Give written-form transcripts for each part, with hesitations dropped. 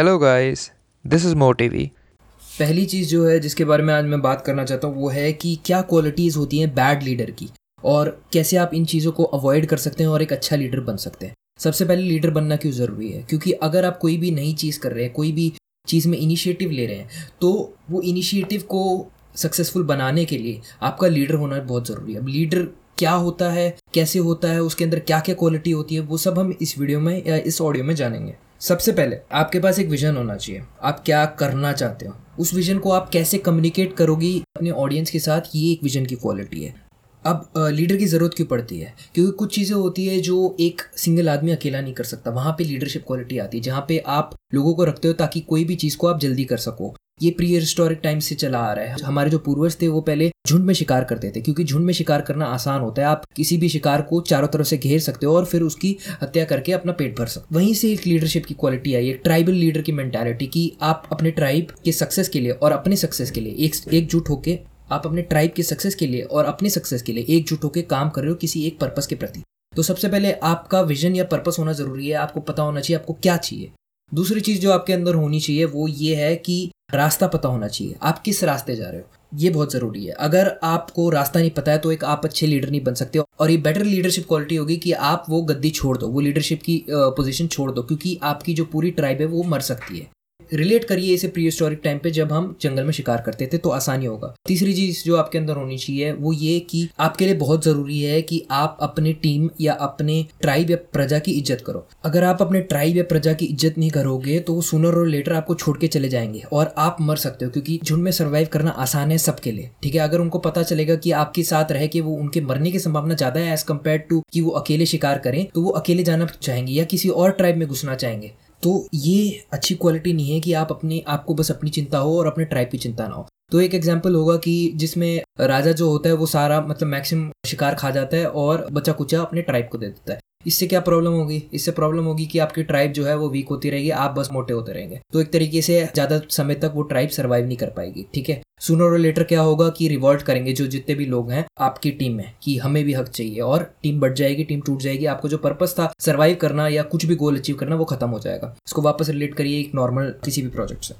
Hello guys, this is Mo TV. पहली चीज़ जो है जिसके बारे में आज मैं बात करना चाहता हूँ वो है कि क्या क्वालिटीज़ होती हैं बैड लीडर की और कैसे आप इन चीज़ों को अवॉइड कर सकते हैं और एक अच्छा लीडर बन सकते हैं। सबसे पहले लीडर बनना क्यों ज़रूरी है, क्योंकि अगर आप कोई भी नई चीज़ कर रहे हैं, कोई भी चीज़ में इनिशिएटिव ले रहे हैं, तो वो इनिशिएटिव को सक्सेसफुल बनाने के लिए आपका लीडर होना बहुत ज़रूरी है। अब लीडर क्या होता है, कैसे होता है, उसके अंदर क्या क्या क्वालिटी होती है, वो सब हम इस वीडियो में या इस ऑडियो में जानेंगे। सबसे पहले आपके पास एक विजन होना चाहिए, आप क्या करना चाहते हो, उस विजन को आप कैसे कम्युनिकेट करोगी अपने ऑडियंस के साथ, ये एक विजन की क्वालिटी है। अब लीडर की ज़रूरत क्यों पड़ती है, क्योंकि कुछ चीज़ें होती है जो एक सिंगल आदमी अकेला नहीं कर सकता, वहाँ पे लीडरशिप क्वालिटी आती है, जहाँ पे आप लोगों को रखते हो ताकि कोई भी चीज़ को आप जल्दी कर सको। ये प्री हिस्टोरिक टाइम से चला आ रहा है। हमारे जो पूर्वज थे वो पहले झुंड में शिकार करते थे, क्योंकि झुंड में शिकार करना आसान होता है, आप किसी भी शिकार को चारों तरफ से घेर सकते हो और फिर उसकी हत्या करके अपना पेट भर सकते। वहीं से एक लीडरशिप की क्वालिटी आई है, ट्राइबल लीडर की मेंटालिटी, कि आप अपने ट्राइब के सक्सेस के लिए और अपने सक्सेस के लिए एकजुट होकर आप अपने ट्राइब के सक्सेस के लिए और अपने सक्सेस के लिए एकजुट होकर काम कर रहे हो किसी एक पर्पस के प्रति। तो सबसे पहले आपका विजन या पर्पस होना जरूरी है, आपको पता होना चाहिए आपको क्या चाहिए। दूसरी चीज़ जो आपके अंदर होनी चाहिए वो ये है कि रास्ता पता होना चाहिए, आप किस रास्ते जा रहे हो, ये बहुत ज़रूरी है। अगर आपको रास्ता नहीं पता है तो एक आप अच्छे लीडर नहीं बन सकते हो। और ये बेटर लीडरशिप क्वालिटी होगी कि आप वो गद्दी छोड़ दो, वो लीडरशिप की पोजीशन छोड़ दो, क्योंकि आपकी जो पूरी ट्राइब है वो मर सकती है। रिलेट करिए इसे प्री हिस्टोरिक टाइम पे जब हम जंगल में शिकार करते थे, तो आसानी होगा। तीसरी चीज़ जो आपके अंदर होनी चाहिए वो ये कि आपके लिए बहुत ज़रूरी है कि आप अपने टीम या अपने ट्राइब या प्रजा की इज्जत करो। अगर आप अपने ट्राइब या प्रजा की इज्जत नहीं करोगे तो सूनर और लेटर आपको छोड़ के चले जाएंगे और आप मर सकते हो, क्योंकि झुंड में सर्वाइव करना आसान है सबके लिए, ठीक है। अगर उनको पता चलेगा कि आपके साथ रह के वो उनके मरने की संभावना ज़्यादा है एज़ कम्पेयर टू कि वो अकेले शिकार करें, तो वो अकेले जाना चाहेंगे या किसी और ट्राइब में घुसना चाहेंगे। तो ये अच्छी क्वालिटी नहीं है कि आप अपने आपको बस अपनी चिंता हो और अपने ट्राइब की चिंता ना हो। तो एक एग्जांपल होगा कि जिसमें राजा जो होता है वो सारा मतलब मैक्सिमम शिकार खा जाता है और बचा कुचा अपने ट्राइब को दे देता है। इससे क्या प्रॉब्लम होगी, इससे प्रॉब्लम होगी कि आपकी ट्राइब जो है वो वीक होती रहेगी, आप बस मोटे होते रहेंगे। तो एक तरीके से ज़्यादा समय तक वो ट्राइब सर्वाइव नहीं कर पाएगी, ठीक है। सूनर और लेटर क्या होगा कि रिवॉल्ट करेंगे जो जितने भी लोग हैं आपकी टीम में कि हमें भी हक चाहिए, और टीम बढ़ जाएगी, टीम टूट जाएगी, आपको जो पर्पस था सर्वाइव करना या कुछ भी गोल अचीव करना वो खत्म हो जाएगा। इसको वापस रिलेट करिए एक नॉर्मल किसी भी प्रोजेक्ट से।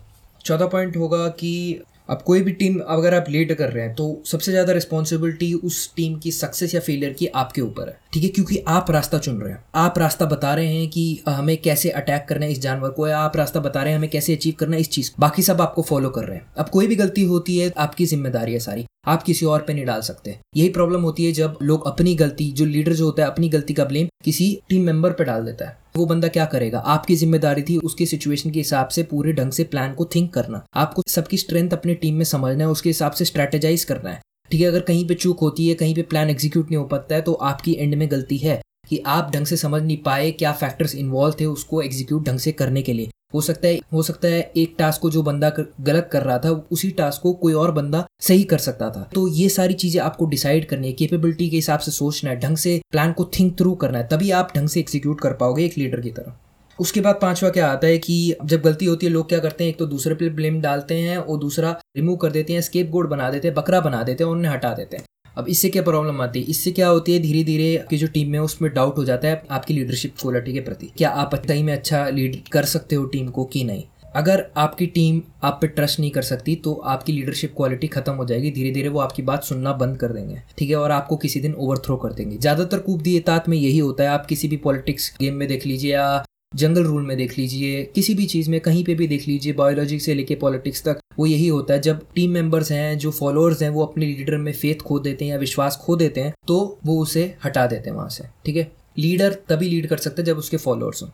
चौथा पॉइंट होगा कि अब कोई भी टीम अगर आप लीड कर रहे हैं तो सबसे ज़्यादा रिस्पॉन्सिबिलिटी उस टीम की सक्सेस या फेलियर की आपके ऊपर है, ठीक है, क्योंकि आप रास्ता चुन रहे हैं, आप रास्ता बता रहे हैं कि हमें कैसे अटैक करना है इस जानवर को, या आप रास्ता बता रहे हैं हमें कैसे अचीव करना है इस चीज़, बाकी सब आपको फॉलो कर रहे हैं। अब कोई भी गलती होती है आपकी जिम्मेदारी है सारी, आप किसी और पे नहीं डाल सकते। यही प्रॉब्लम होती है जब लोग अपनी गलती, जो लीडर जो होता है अपनी गलती का ब्लेम किसी टीम मेंबर पे डाल देता है। वो बंदा क्या करेगा, आपकी जिम्मेदारी थी उसके सिचुएशन के हिसाब से पूरे ढंग से प्लान को थिंक करना, आपको सबकी स्ट्रेंथ अपनी टीम में समझना है, उसके हिसाब से स्ट्रेटेजाइज करना है, ठीक है। अगर कहीं पे चूक होती है, कहीं पे प्लान एग्जीक्यूट नहीं हो पाता है, तो आपकी एंड में गलती है कि आप ढंग से समझ नहीं पाए क्या फैक्टर्स इन्वॉल्व थे उसको एग्जीक्यूट ढंग से करने के लिए। हो सकता है एक टास्क को जो बंदा गलत कर रहा था उसी टास्क को कोई और बंदा सही कर सकता था। तो ये सारी चीज़ें आपको डिसाइड करनी है, कैपेबिलिटी के हिसाब से सोचना है, ढंग से प्लान को थिंक थ्रू करना है, तभी आप ढंग से एग्जीक्यूट कर पाओगे एक लीडर की तरह। उसके बाद पांचवा क्या आता है कि जब गलती होती है लोग क्या करते हैं, एक तो दूसरे पे ब्लेम डालते हैं और दूसरा रिमूव कर देते हैं, स्केपगोट बना देते हैं, बकरा बना देते हैं और उन्हें हटा देते हैं। अब इससे क्या प्रॉब्लम आती है, इससे क्या होती है, धीरे धीरे आपकी जो टीम है उसमें डाउट हो जाता है आपकी लीडरशिप क्वालिटी के प्रति, क्या आप सही में अच्छा लीड कर सकते हो टीम को कि नहीं। अगर आपकी टीम आप पे ट्रस्ट नहीं कर सकती तो आपकी लीडरशिप क्वालिटी खत्म हो जाएगी, धीरे धीरे वो आपकी बात सुनना बंद कर देंगे, ठीक है, और आपको किसी दिन ओवरथ्रो कर देंगे। ज़्यादातर कूबदी एतात में यही होता है, आप किसी भी पॉलिटिक्स गेम में देख लीजिए या जंगल रूल में देख लीजिए, किसी भी चीज़ में कहीं पे भी देख लीजिए, बायोलॉजी से लेके पॉलिटिक्स तक वो यही होता है। जब टीम मेंबर्स हैं, जो फॉलोअर्स हैं, वो अपने लीडर में फेथ खो देते हैं या विश्वास खो देते हैं तो वो उसे हटा देते हैं वहाँ से, ठीक है। लीडर तभी लीड कर सकता है जब उसके फॉलोअर्स हों,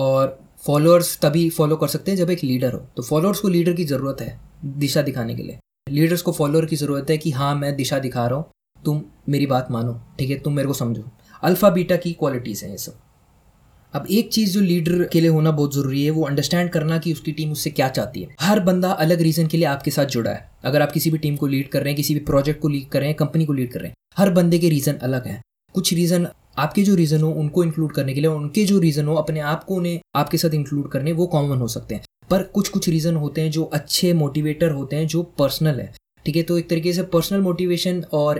और फॉलोअर्स तभी फॉलो कर सकते हैं जब एक लीडर हो। तो फॉलोअर्स को लीडर की ज़रूरत है दिशा दिखाने के लिए, लीडर्स को फॉलोअर की ज़रूरत है कि हाँ मैं दिशा दिखा रहा हूँ, तुम मेरी बात मानो, ठीक है, तुम मेरे को समझो। अल्फ़ा बीटा की क्वालिटीज़ हैं ये सब। अब एक चीज़ जो लीडर के लिए होना बहुत ज़रूरी है वो अंडरस्टैंड करना कि उसकी टीम उससे क्या चाहती है। हर बंदा अलग रीज़न के लिए आपके साथ जुड़ा है। अगर आप किसी भी टीम को लीड कर रहे हैं, किसी भी प्रोजेक्ट को लीड कर रहे हैं, कंपनी को लीड कर रहे हैं, हर बंदे के रीज़न अलग हैं। कुछ रीज़न आपके जो रीज़न हो उनको इंक्लूड करने के लिए, उनके जो रीज़न हो अपने आप को उन्हें आपके साथ इंक्लूड करने, वो कॉमन हो सकते हैं, पर कुछ रीज़न होते हैं जो अच्छे मोटिवेटर होते हैं, जो पर्सनल है, ठीक है। तो एक तरीके से पर्सनल मोटिवेशन और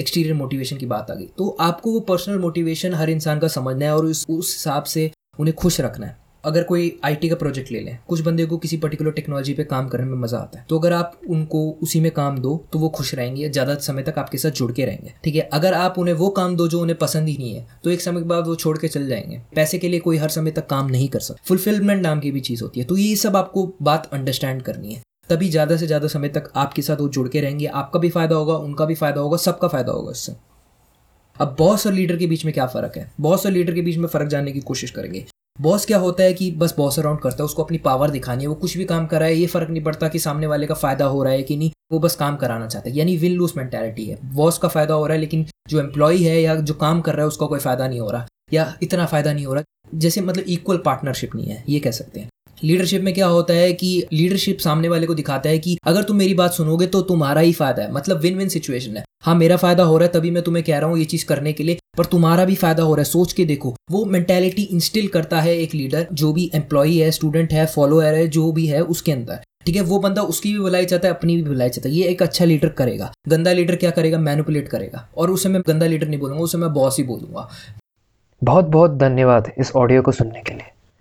एक्सटीरियर मोटिवेशन की बात आ गई। तो आपको वो पर्सनल मोटिवेशन हर इंसान का समझना है और उस हिसाब से उन्हें खुश रखना है। अगर कोई आईटी का प्रोजेक्ट ले लें, कुछ बंदे को किसी पर्टिकुलर टेक्नोलॉजी पे काम करने में मज़ा आता है, तो अगर आप उनको उसी में काम दो तो वो खुश रहेंगे, ज़्यादा समय तक आपके साथ जुड़ के रहेंगे, ठीक है। अगर आप उन्हें वो काम दो जो उन्हें पसंद ही नहीं है तो एक समय के बाद वो छोड़ के चले जाएंगे। पैसे के लिए कोई हर समय तक काम नहीं कर सकता, फुलफिलमेंट नाम की भी चीज़ होती है। तो ये सब आपको बात अंडरस्टैंड करनी है, तभी ज़्यादा से ज़्यादा समय तक आपके साथ वो जुड़ के रहेंगे, आपका भी फ़ायदा होगा, उनका भी फ़ायदा होगा, सबका फ़ायदा होगा इससे। अब बॉस और लीडर के बीच में क्या फ़र्क है? बॉस और लीडर के बीच में फ़र्क जानने की कोशिश करेंगे। बॉस क्या होता है कि बस बॉस अराउंड करता है, उसको अपनी पावर दिखानी है, वो कुछ भी काम कर रहा है, ये फ़र्क नहीं पड़ता कि सामने वाले का फ़ायदा हो रहा है कि नहीं, वो बस काम कराना चाहता है, यानी विन लूज मेंटालिटी है। बॉस का फ़ायदा हो रहा है लेकिन जो एम्प्लॉई है या जो काम कर रहा है उसका कोई फ़ायदा नहीं हो रहा, या इतना फ़ायदा नहीं हो रहा, जैसे मतलब इक्वल पार्टनरशिप नहीं है, ये कह सकते हैं। लीडरशिप में क्या होता है कि लीडरशिप सामने वाले को दिखाता है कि अगर तुम मेरी बात सुनोगे तो तुम्हारा ही फ़ायदा है, मतलब विन विन सिचुएशन है। हाँ, मेरा फ़ायदा हो रहा है तभी मैं तुम्हें कह रहा हूँ ये चीज़ करने के लिए, पर तुम्हारा भी फ़ायदा हो रहा है, सोच के देखो। वो मेंटालिटी इंस्टिल करता है एक लीडर, जो भी एम्प्लॉई है, स्टूडेंट है, फॉलोअर है, जो भी है उसके अंदर, ठीक है। वो बंदा उसकी भी भलाई चाहता है, अपनी भी भलाई चाहता है। ये एक अच्छा लीडर करेगा। गंदा लीडर क्या करेगा? मैनिपुलेट करेगा। और उसे मैं गंदा लीडर नहीं बोलूँगा, उसे मैं बॉस ही बोलूँगा। बहुत बहुत धन्यवाद इस ऑडियो को सुनने के लिए।